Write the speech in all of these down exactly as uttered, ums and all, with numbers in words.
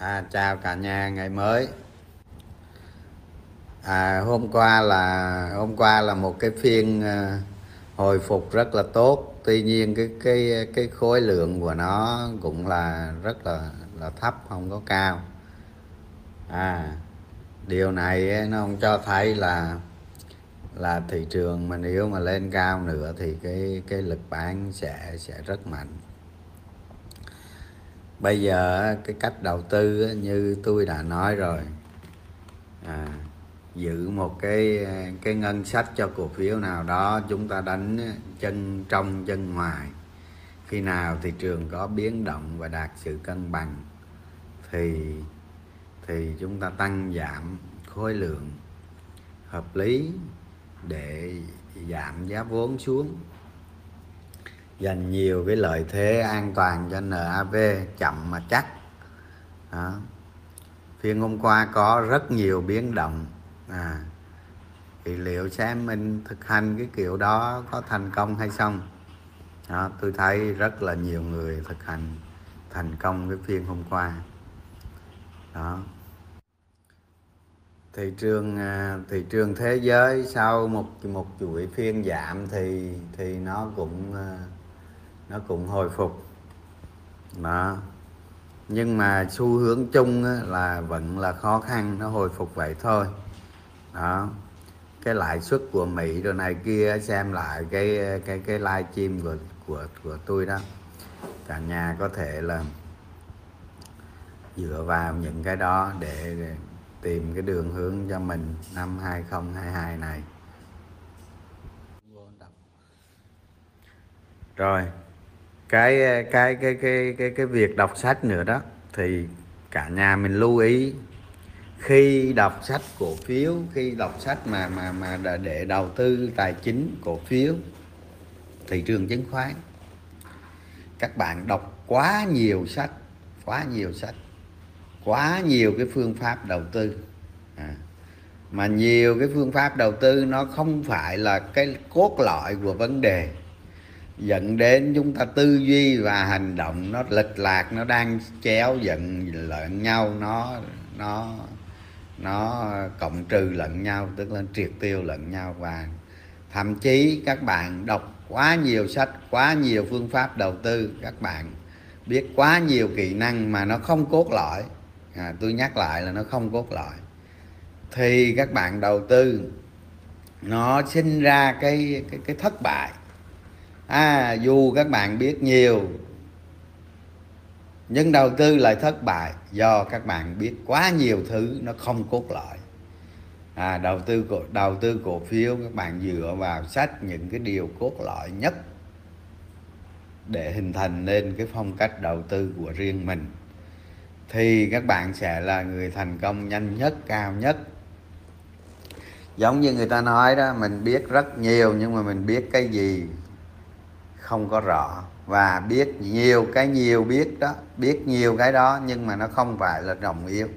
À, chào cả nhà ngày mới. à, hôm qua là hôm qua là một cái phiên à, hồi phục rất là tốt, tuy nhiên cái cái cái khối lượng của nó cũng là rất là là thấp, không có cao. À, điều này nó không cho thấy là là thị trường mà nếu mà lên cao nữa thì cái cái lực bán sẽ sẽ rất mạnh. Bây giờ cái cách đầu tư như tôi đã nói rồi, à, giữ một cái cái ngân sách cho cổ phiếu nào đó, chúng ta đánh chân trong chân ngoài. Khi nào thị trường có biến động và đạt sự cân bằng thì thì chúng ta tăng giảm khối lượng hợp lý để giảm giá vốn xuống, dành nhiều cái lợi thế an toàn cho N A V chậm mà chắc. Đó. Phiên hôm qua có rất nhiều biến động, à, thì liệu xem mình thực hành cái kiểu đó có thành công hay không. Đó, tôi thấy rất là nhiều người thực hành thành công cái phiên hôm qua. Đó. Thị trường thị trường thế giới sau một một chuỗi phiên giảm thì thì nó cũng nó cũng hồi phục. Đó. Nhưng mà xu hướng chung là vẫn là khó khăn, nó hồi phục vậy thôi. Đó. Cái lãi suất của Mỹ đồ này kia, xem lại cái cái cái live stream của của của tôi đó. Cả nhà có thể là dựa vào những cái đó để tìm cái đường hướng cho mình năm hai không hai hai này. Rồi, cái cái cái cái cái cái việc đọc sách nữa đó, thì cả nhà mình lưu ý khi đọc sách cổ phiếu, khi đọc sách mà mà mà để đầu tư tài chính cổ phiếu, thị trường chứng khoán. Các bạn đọc quá nhiều sách, quá nhiều sách. Quá nhiều cái phương pháp đầu tư, à, mà nhiều cái phương pháp đầu tư nó không phải là cái cốt lõi của vấn đề, dẫn đến chúng ta tư duy và hành động nó lệch lạc, nó đang chéo dẫn lẫn nhau, nó nó nó cộng trừ lẫn nhau, tức là triệt tiêu lẫn nhau. Và thậm chí các bạn đọc quá nhiều sách, quá nhiều phương pháp đầu tư, các bạn biết quá nhiều kỹ năng mà nó không cốt lõi. À, tôi nhắc lại là nó không cốt lõi thì các bạn đầu tư nó sinh ra cái cái, cái thất bại. À, dù các bạn biết nhiều nhưng đầu tư lại thất bại do các bạn biết quá nhiều thứ nó không cốt lõi. À, đầu tư cổ đầu tư cổ phiếu các bạn dựa vào sách những cái điều cốt lõi nhất để hình thành nên cái phong cách đầu tư của riêng mình, thì các bạn sẽ là người thành công nhanh nhất, cao nhất. Giống như người ta nói đó, mình biết rất nhiều nhưng mà mình biết cái gì không có rõ, và biết nhiều cái nhiều biết đó, biết nhiều cái đó nhưng mà nó không phải là trọng yếu.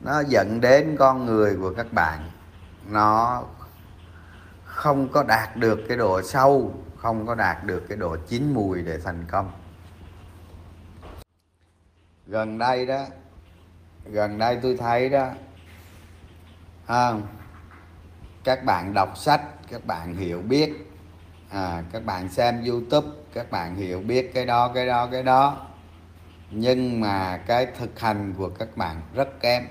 Nó dẫn đến con người của các bạn nó không có đạt được cái độ sâu, không có đạt được cái độ chín mùi để thành công. Gần đây đó, gần đây tôi thấy đó, à, các bạn đọc sách, các bạn hiểu biết, à, các bạn xem YouTube, các bạn hiểu biết cái đó, cái đó, cái đó, nhưng mà cái thực hành của các bạn rất kém.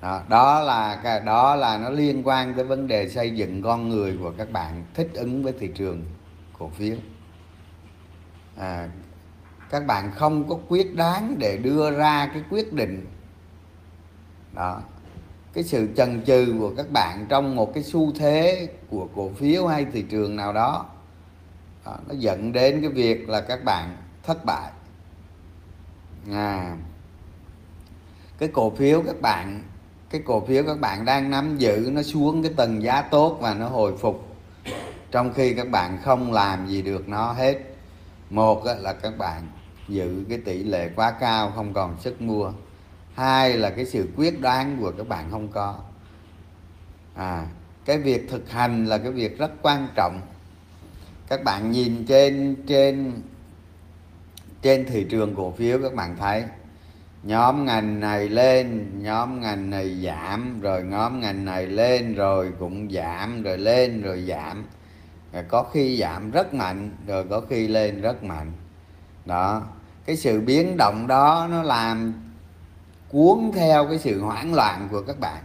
Đó, đó là cái đó là nó liên quan tới vấn đề xây dựng con người của các bạn thích ứng với thị trường cổ phiếu. À, các bạn không có quyết đoán để đưa ra cái quyết định. Đó. Cái sự chần chừ của các bạn trong một cái xu thế của cổ phiếu hay thị trường nào đó, đó nó dẫn đến cái việc là các bạn thất bại. À, cái cổ phiếu các bạn cái cổ phiếu các bạn đang nắm giữ nó xuống cái tầng giá tốt và nó hồi phục, trong khi các bạn không làm gì được nó hết. Một là các bạn giữ cái tỷ lệ quá cao, không còn sức mua. Hai là cái sự quyết đoán của các bạn không có. À, cái việc thực hành là cái việc rất quan trọng. Các bạn nhìn trên trên trên thị trường cổ phiếu, các bạn thấy nhóm ngành này lên, nhóm ngành này giảm, rồi nhóm ngành này lên rồi cũng giảm, rồi lên rồi giảm, rồi có khi giảm rất mạnh, rồi có khi lên rất mạnh. Đó, cái sự biến động đó nó làm cuốn theo cái sự hoảng loạn của các bạn.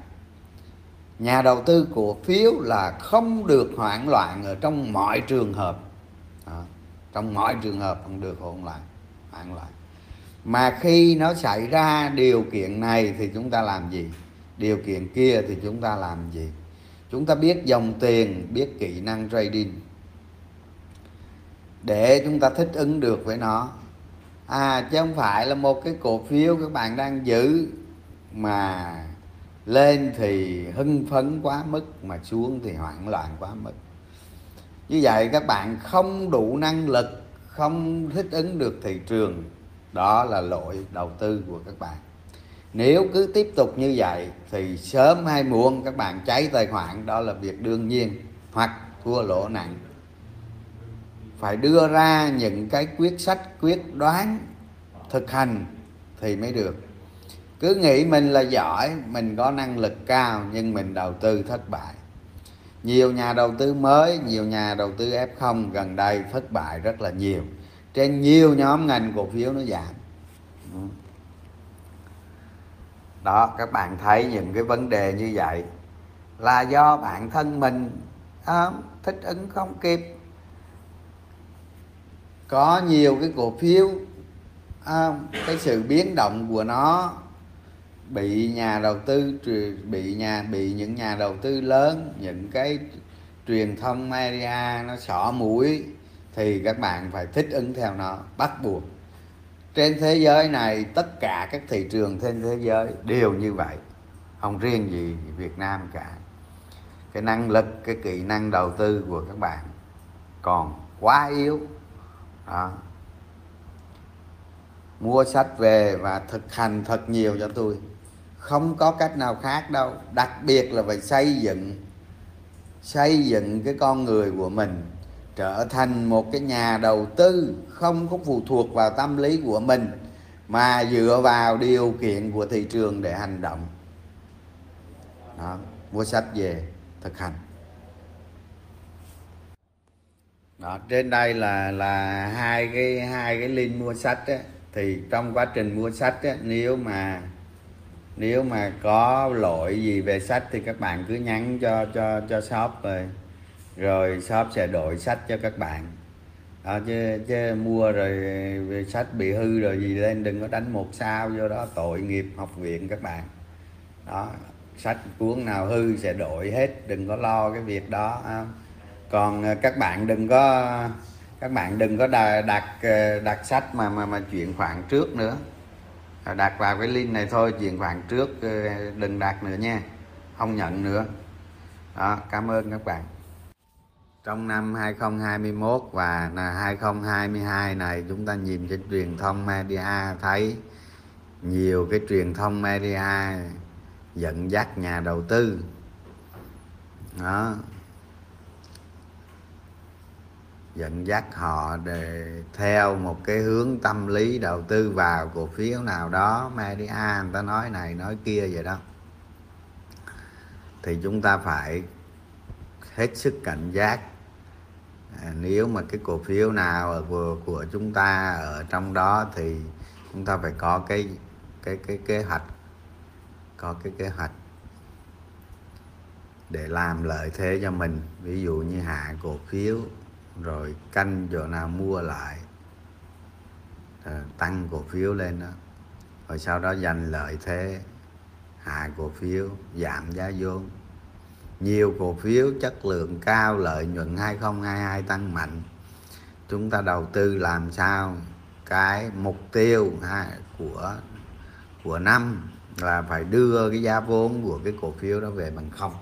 Nhà đầu tư cổ phiếu là không được hoảng loạn ở trong mọi trường hợp. Đó, trong mọi trường hợp không được hoảng loạn, hoảng loạn. Mà khi nó xảy ra điều kiện này thì chúng ta làm gì, điều kiện kia thì chúng ta làm gì? Chúng ta biết dòng tiền, biết kỹ năng trading để chúng ta thích ứng được với nó. À, chứ không phải là một cái cổ phiếu các bạn đang giữ mà lên thì hưng phấn quá mức, mà xuống thì hoảng loạn quá mức. Như vậy các bạn không đủ năng lực, không thích ứng được thị trường. Đó là lỗi đầu tư của các bạn. Nếu cứ tiếp tục như vậy thì sớm hay muộn các bạn cháy tài khoản, đó là việc đương nhiên, hoặc thua lỗ nặng. Phải đưa ra những cái quyết sách, quyết đoán, thực hành thì mới được. Cứ nghĩ mình là giỏi, mình có năng lực cao nhưng mình đầu tư thất bại. Nhiều nhà đầu tư mới, nhiều nhà đầu tư ép không gần đây thất bại rất là nhiều. Trên nhiều nhóm ngành cổ phiếu nó giảm. Đó, các bạn thấy những cái vấn đề như vậy là do bản thân mình không, thích ứng không kịp. Có nhiều cái cổ phiếu không, cái sự biến động của nó bị nhà đầu tư bị nhà bị những nhà đầu tư lớn, những cái truyền thông media nó xỏ mũi thì các bạn phải thích ứng theo nó, bắt buộc. Trên thế giới này, tất cả các thị trường trên thế giới đều như vậy, không riêng gì Việt Nam cả. Cái năng lực, cái kỹ năng đầu tư của các bạn còn quá yếu. Đó, mua sách về và thực hành thật nhiều cho tôi. Không có cách nào khác đâu. Đặc biệt là phải xây dựng xây dựng cái con người của mình trở thành một cái nhà đầu tư không có phụ thuộc vào tâm lý của mình, mà dựa vào điều kiện của thị trường để hành động. Đó, mua sách về thực hành. Đó, trên đây là là hai cái hai cái link mua sách á. Thì trong quá trình mua sách á, nếu mà nếu mà có lỗi gì về sách thì các bạn cứ nhắn cho cho cho shop rồi. Rồi shop sẽ đổi sách cho các bạn. Đó, chứ, chứ mua rồi về sách bị hư rồi gì lên đừng có đánh một sao vô đó, tội nghiệp học viện các bạn. Đó, sách cuốn nào hư sẽ đổi hết, đừng có lo cái việc đó. Còn các bạn đừng có các bạn đừng có đặt đặt sách mà mà mà chuyển khoản trước nữa. Đặt vào cái link này thôi, chuyển khoản trước, đừng đặt nữa nha, không nhận nữa. Đó, cảm ơn các bạn. Trong năm hai không hai mốt và hai không hai hai này, chúng ta nhìn cái truyền thông media thấy nhiều cái truyền thông media dẫn dắt nhà đầu tư. Đó, dẫn dắt họ để theo một cái hướng tâm lý đầu tư vào cổ phiếu nào đó, media người ta nói này nói kia vậy đó. Thì chúng ta phải hết sức cảnh giác. À, nếu mà cái cổ phiếu nào ở, của, của chúng ta ở trong đó thì chúng ta phải có cái cái cái kế hoạch, có cái kế hoạch để làm lợi thế cho mình. Ví dụ như hạ cổ phiếu rồi canh chỗ nào mua lại, tăng cổ phiếu lên đó, rồi sau đó giành lợi thế, hạ cổ phiếu, giảm giá vốn. Nhiều cổ phiếu chất lượng cao, lợi nhuận hai không hai hai tăng mạnh. Chúng ta đầu tư làm sao cái mục tiêu của của năm là phải đưa cái giá vốn của cái cổ phiếu đó về bằng không.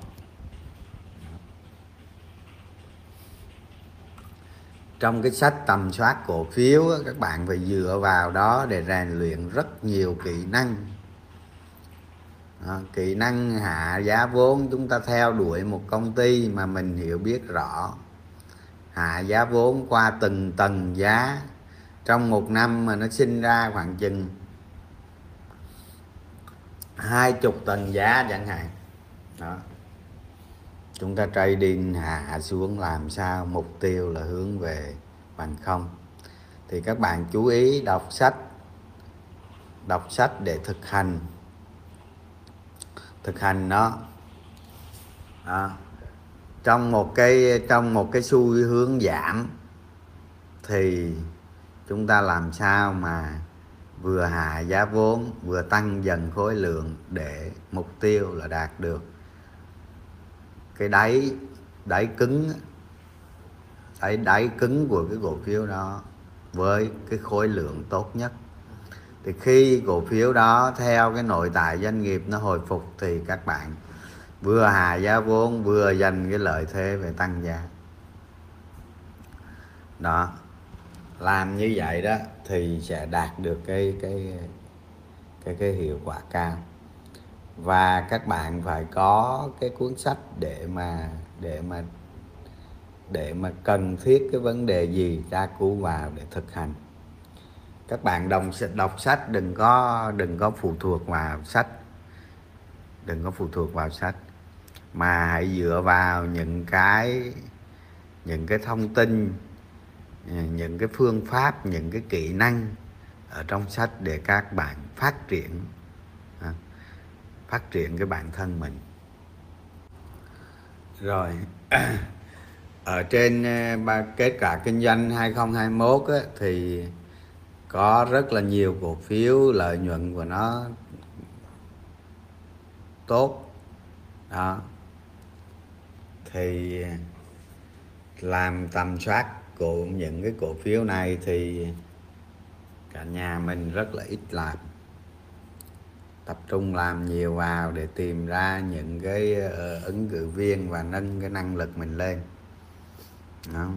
Trong cái sách tầm soát cổ phiếu, các bạn phải dựa vào đó để rèn luyện rất nhiều kỹ năng. Đó, kỹ năng hạ giá vốn. Chúng ta theo đuổi một công ty mà mình hiểu biết rõ, hạ giá vốn qua từng tầng giá. Trong một năm mà nó sinh ra khoảng chừng hai chục tầng giá chẳng hạn đó, chúng ta trading hạ xuống làm sao mục tiêu là hướng về bằng không. Thì các bạn chú ý đọc sách, đọc sách để thực hành thực hành nó đó. Trong một cái trong một cái xu hướng giảm thì chúng ta làm sao mà vừa hạ giá vốn vừa tăng dần khối lượng để mục tiêu là đạt được cái đáy đáy cứng đáy đáy cứng của cái cổ phiếu đó với cái khối lượng tốt nhất. Thì khi cổ phiếu đó theo cái nội tại doanh nghiệp nó hồi phục thì các bạn vừa hạ giá vốn vừa giành cái lợi thế về tăng giá đó. Làm như vậy đó thì sẽ đạt được cái cái cái cái hiệu quả cao. Và các bạn phải có cái cuốn sách để mà để mà để mà cần thiết cái vấn đề gì tra cứu vào để thực hành. Các bạn đồng đọc sách, đừng có đừng có phụ thuộc vào sách, đừng có phụ thuộc vào sách mà hãy dựa vào những cái những cái thông tin, những cái phương pháp, những cái kỹ năng ở trong sách để các bạn phát triển phát triển cái bản thân mình. Rồi ở trên kết quả kinh doanh hai không hai mốt á, thì có rất là nhiều cổ phiếu lợi nhuận của nó tốt đó, thì làm tầm soát của những cái cổ phiếu này thì cả nhà mình rất là ít làm, tập trung làm nhiều vào để tìm ra những cái ứng cử viên và nâng cái năng lực mình lên đó.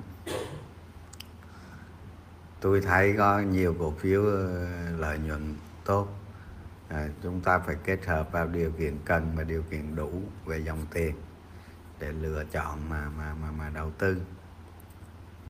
Tôi thấy có nhiều cổ phiếu lợi nhuận tốt, à, chúng ta phải kết hợp vào điều kiện cần và điều kiện đủ về dòng tiền để lựa chọn mà mà mà, mà đầu tư.